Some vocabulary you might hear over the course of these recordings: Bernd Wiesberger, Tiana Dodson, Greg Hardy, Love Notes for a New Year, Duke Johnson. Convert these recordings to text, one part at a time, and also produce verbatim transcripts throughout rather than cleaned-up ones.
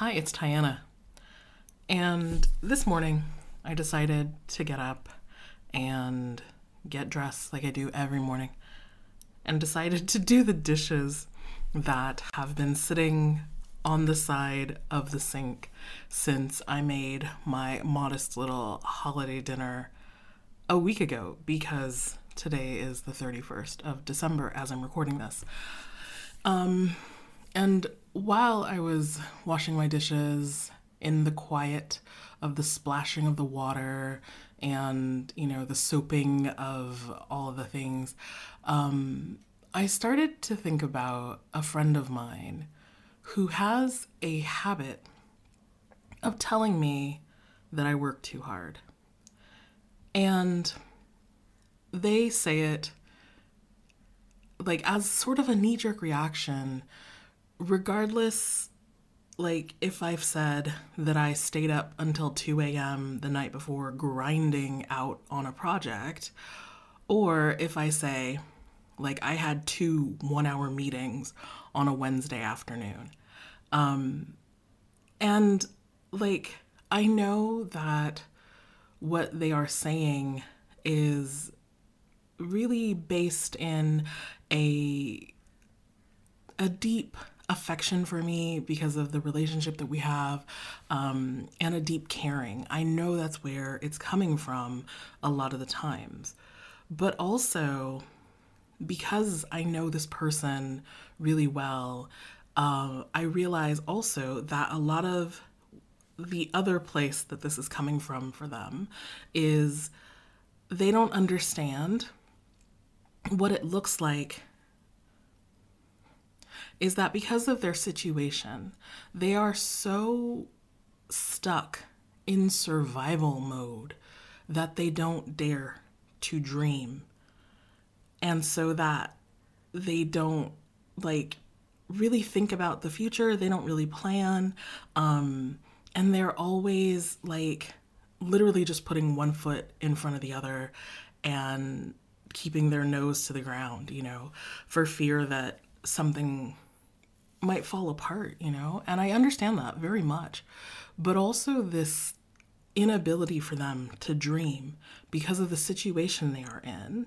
Hi, it's Tiana. And this morning I decided to get up and get dressed like I do every morning, and decided to do the dishes that have been sitting on the side of the sink since I made my modest little holiday dinner a week ago, because today is the thirty-first of December as I'm recording this. Um, and while I was washing my dishes in the quiet of the splashing of the water and, you know, the soaping of all of the things, um, I started to think about a friend of mine who has a habit of telling me that I work too hard. And they say it like as sort of a knee-jerk reaction, regardless, like if I've said that I stayed up until two a.m. the night before grinding out on a project, or if I say like I had two one-hour meetings on a Wednesday afternoon. Um, and like, I know that what they are saying is really based in a, a deep affection for me because of the relationship that we have, um, and a deep caring. I know that's where it's coming from a lot of the times, but also because I know this person really well, uh, I realize also that a lot of the other place that this is coming from for them is they don't understand what it looks like is that because of their situation, they are so stuck in survival mode that they don't dare to dream. And so that they don't like really think about the future. They don't really plan. Um, and they're always like literally just putting one foot in front of the other and keeping their nose to the ground, you know, for fear that something might fall apart, you know, and I understand that very much, but also this inability for them to dream because of the situation they are in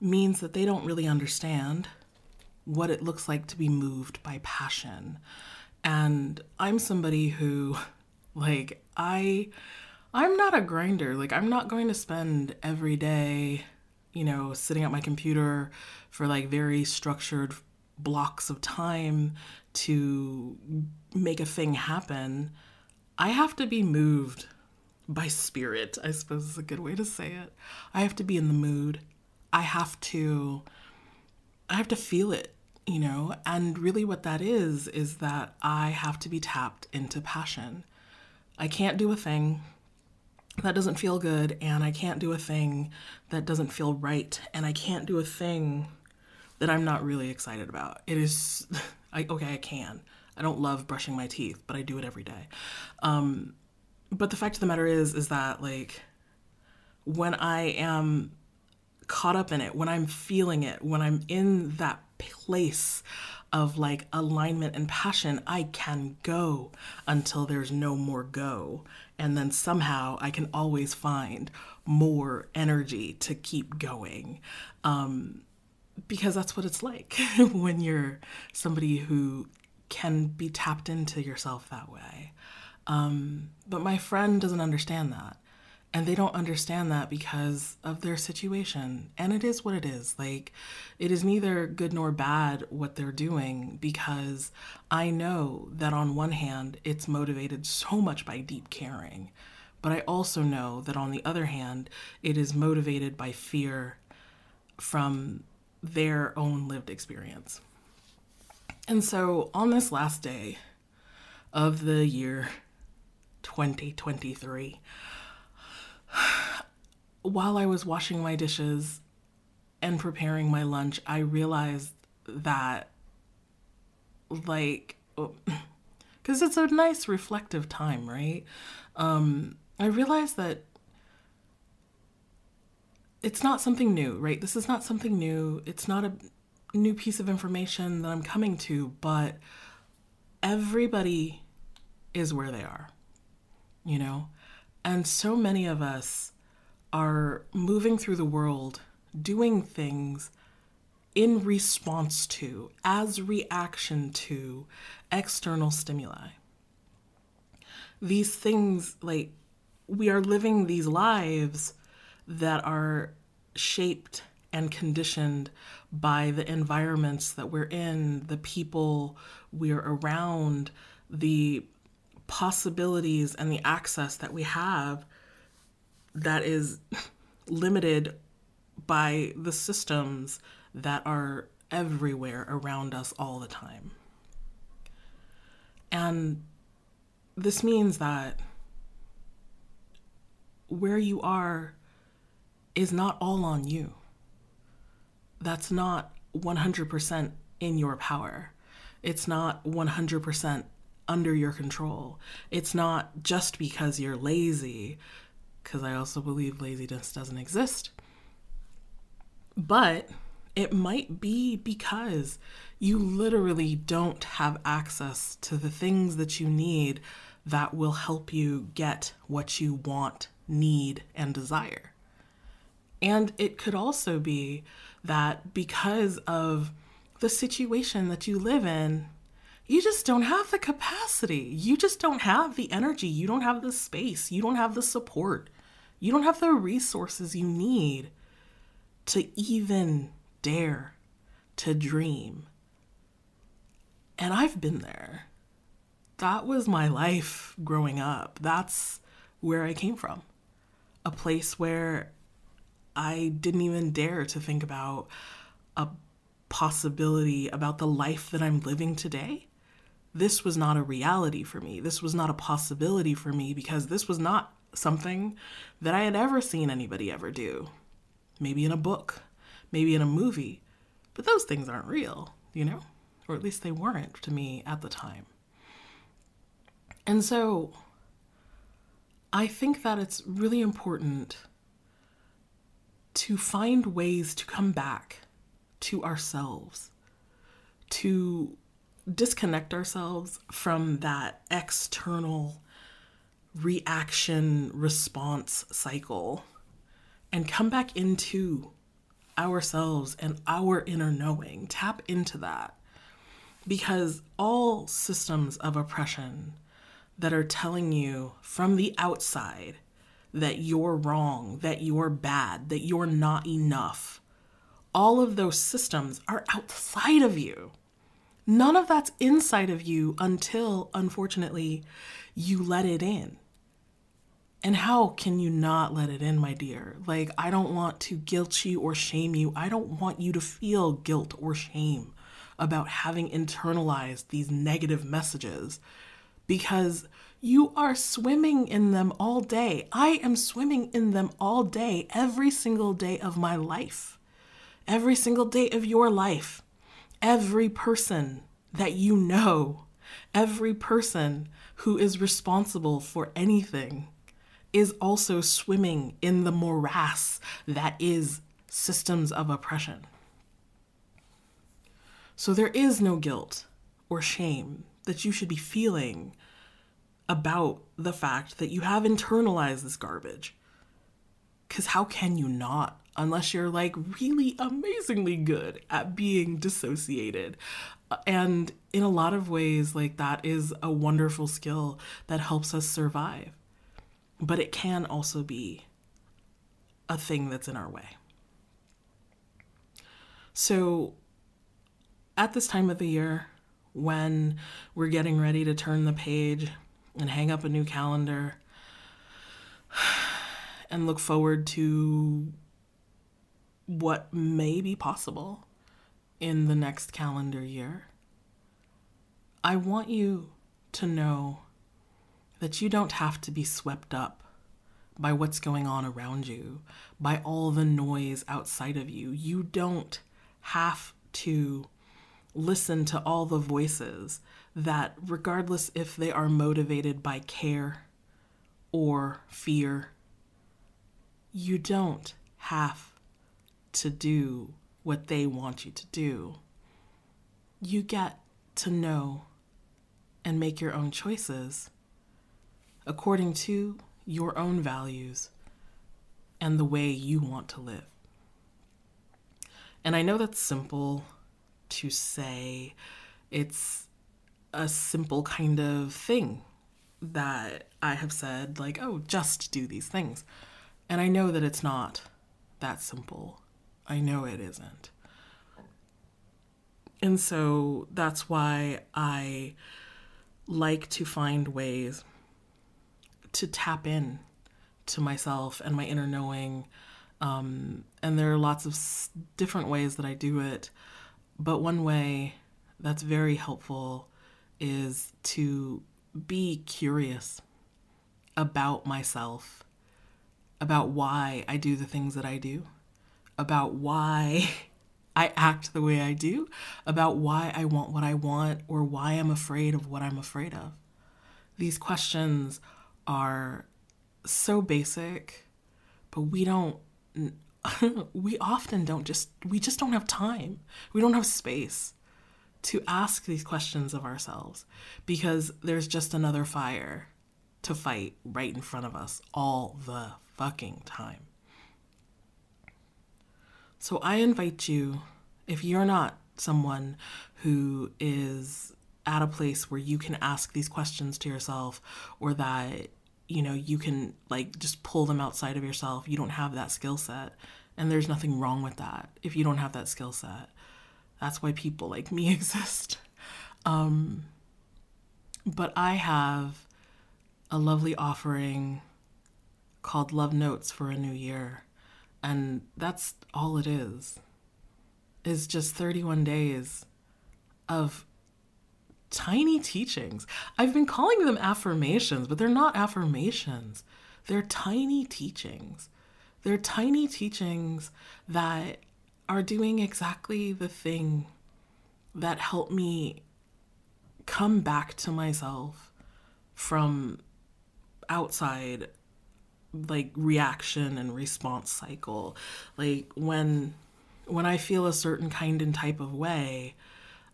means that they don't really understand what it looks like to be moved by passion. And I'm somebody who, like, I, I'm not a grinder. Like, I'm not going to spend every day, you know, sitting at my computer for like very structured blocks of time to make a thing happen. I have to be moved by spirit, I suppose is a good way to say it. I have to be in the mood. I have to, I have to feel it, you know, and really what that is, is that I have to be tapped into passion. I can't do a thing that doesn't feel good, and I can't do a thing that doesn't feel right, and I can't do a thing that I'm not really excited about. It is, I, okay, I can. I don't love brushing my teeth, but I do it every day. Um, but the fact of the matter is, is that like when I am caught up in it, when I'm feeling it, when I'm in that place of like alignment and passion, I can go until there's no more go. And then somehow I can always find more energy to keep going. Um, because that's what it's like when you're somebody who can be tapped into yourself that way. Um, but my friend doesn't understand that. And they don't understand that because of their situation. And it is what it is. Like, it is neither good nor bad what they're doing, because I know that on one hand, it's motivated so much by deep caring. But I also know that on the other hand, it is motivated by fear from their own lived experience. And so on this last day of the year twenty twenty-three, while I was washing my dishes and preparing my lunch, I realized that, like, because it's a nice reflective time, right? Um, I realized that it's not something new, right? This is not something new. It's not a new piece of information that I'm coming to, but everybody is where they are, you know? And so many of us are moving through the world, doing things in response to, as reaction to, external stimuli. These things, like, we are living these lives that are shaped and conditioned by the environments that we're in, the people we're around, the possibilities and the access that we have that is limited by the systems that are everywhere around us all the time. And this means that where you are is not all on you. That's not one hundred percent in your power. It's not one hundred percent under your control. It's not just because you're lazy, because I also believe laziness doesn't exist. But it might be because you literally don't have access to the things that you need that will help you get what you want, need, and desire. And it could also be that because of the situation that you live in, you just don't have the capacity. You just don't have the energy. You don't have the space. You don't have the support. You don't have the resources you need to even dare to dream. And I've been there. That was my life growing up. That's where I came from. A place where I didn't even dare to think about a possibility about the life that I'm living today. This was not a reality for me. This was not a possibility for me because this was not something that I had ever seen anybody ever do. Maybe in a book, maybe in a movie, but those things aren't real, you know? Or at least they weren't to me at the time. And so I think that it's really important to find ways to come back to ourselves, to disconnect ourselves from that external reaction response cycle and come back into ourselves and our inner knowing. Tap into that, because all systems of oppression that are telling you from the outside that you're wrong, that you're bad, that you're not enough. All of those systems are outside of you. None of that's inside of you until, unfortunately, you let it in. And how can you not let it in, my dear? Like, I don't want to guilt you or shame you. I don't want you to feel guilt or shame about having internalized these negative messages, because you are swimming in them all day. I am swimming in them all day, every single day of my life, every single day of your life, every person that you know, every person who is responsible for anything is also swimming in the morass that is systems of oppression. So there is no guilt or shame that you should be feeling about the fact that you have internalized this garbage. Because how can you not, unless you're like really amazingly good at being dissociated? And in a lot of ways, like, that is a wonderful skill that helps us survive. But it can also be a thing that's in our way. So at this time of the year, when we're getting ready to turn the page and hang up a new calendar and look forward to what may be possible in the next calendar year, I want you to know that you don't have to be swept up by what's going on around you, by all the noise outside of you. You don't have to listen to all the voices that, regardless if they are motivated by care or fear, you don't have to do what they want you to do. You get to know and make your own choices according to your own values and the way you want to live. And I know that's simple to say. It's a simple kind of thing that I have said, like, oh, just do these things. And I know that it's not that simple. I know it isn't. And so that's why I like to find ways to tap in to myself and my inner knowing. Um, and there are lots of s- different ways that I do it. But one way that's very helpful is to be curious about myself, about why I do the things that I do, about why I act the way I do, about why I want what I want, or why I'm afraid of what I'm afraid of. These questions are so basic, but we don't, we often don't just, we just don't have time. We don't have space to ask these questions of ourselves because there's just another fire to fight right in front of us all the fucking time. So I invite you, if you're not someone who is at a place where you can ask these questions to yourself, or that, you know, you can like just pull them outside of yourself, you don't have that skill set, and there's nothing wrong with that if you don't have that skill set. That's why people like me exist. Um, but I have a lovely offering called Love Notes for a New Year. And that's all it is, is just thirty-one days of tiny teachings. I've been calling them affirmations, but they're not affirmations. They're tiny teachings. They're tiny teachings that are doing exactly the thing that helped me come back to myself from outside, like, reaction and response cycle. Like when when I feel a certain kind and type of way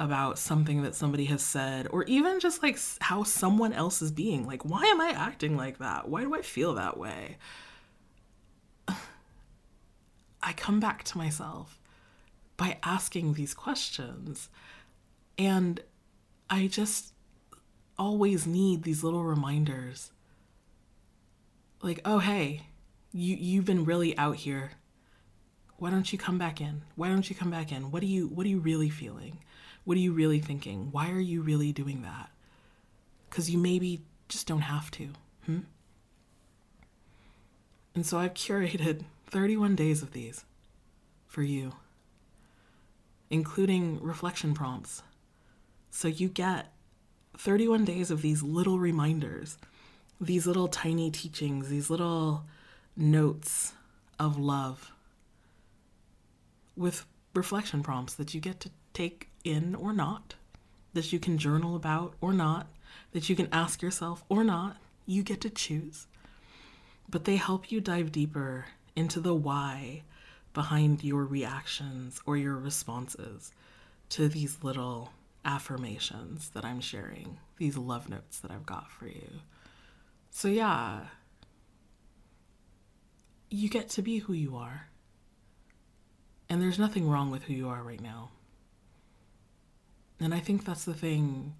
about something that somebody has said, or even just like how someone else is being, like, why am I acting like that? Why do I feel that way? I come back to myself by asking these questions. And I just always need these little reminders. Like, oh, hey, you, you've been really out here. Why don't you come back in? Why don't you come back in? What are you, what are you really feeling? What are you really thinking? Why are you really doing that? Because you maybe just don't have to. Hmm? And so I've curated thirty-one days of these for you, including reflection prompts. So you get thirty-one days of these little reminders, these little tiny teachings, these little notes of love with reflection prompts that you get to take in or not, that you can journal about or not, that you can ask yourself or not. You get to choose. But they help you dive deeper into the why behind your reactions or your responses to these little affirmations that I'm sharing, these love notes that I've got for you. So yeah, you get to be who you are. And there's nothing wrong with who you are right now. And I think that's the thing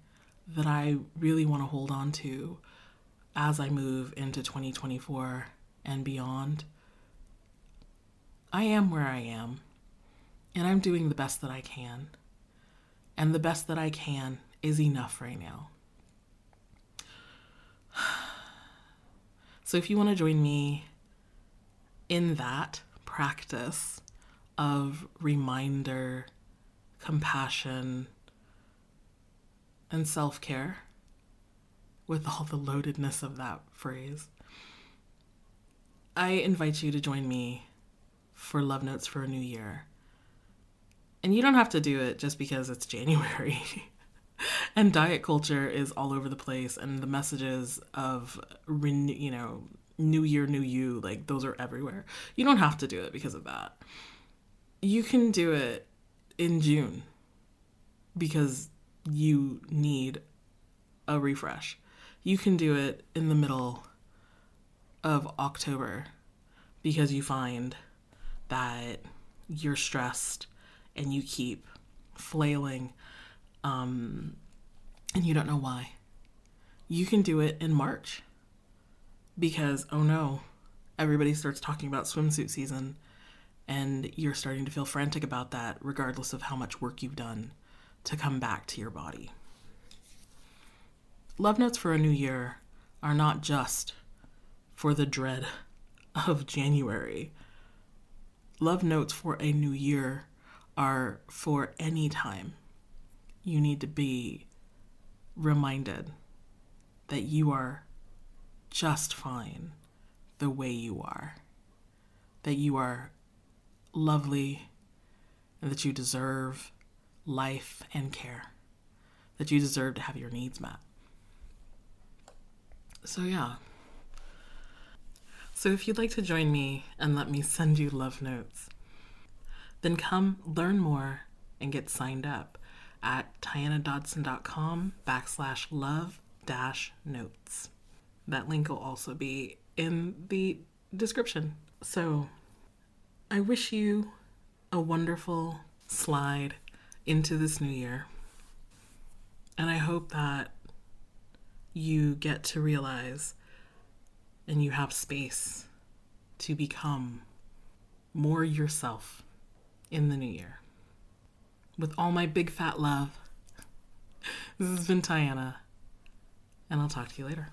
that I really want to hold on to as I move into twenty twenty-four and beyond. I am where I am, and I'm doing the best that I can. And the best that I can is enough right now. So if you want to join me in that practice of reminder, compassion, and self-care, with all the loadedness of that phrase, I invite you to join me for Love Notes for a New Year. And you don't have to do it just because it's January. And diet culture is all over the place, and the messages of, renew, you know, new year, new you, like, those are everywhere. You don't have to do it because of that. You can do it in June because you need a refresh. you can do it in the middle of October because you find that you're stressed and you keep flailing um, and you don't know why. You can do it in March because, oh no, everybody starts talking about swimsuit season and you're starting to feel frantic about that regardless of how much work you've done to come back to your body. Love Notes for a New Year are not just for the dread of January. Love Notes for a New Year are for any time you need to be reminded that you are just fine the way you are, that you are lovely, and that you deserve life and care, that you deserve to have your needs met. So yeah. So if you'd like to join me and let me send you love notes, then come learn more and get signed up at tiana dodson dot com backslash love dash notes. That link will also be in the description. So I wish you a wonderful slide into this new year. And I hope that you get to realize and you have space to become more yourself in the new year. With all my big fat love, this has been Tiana, and I'll talk to you later.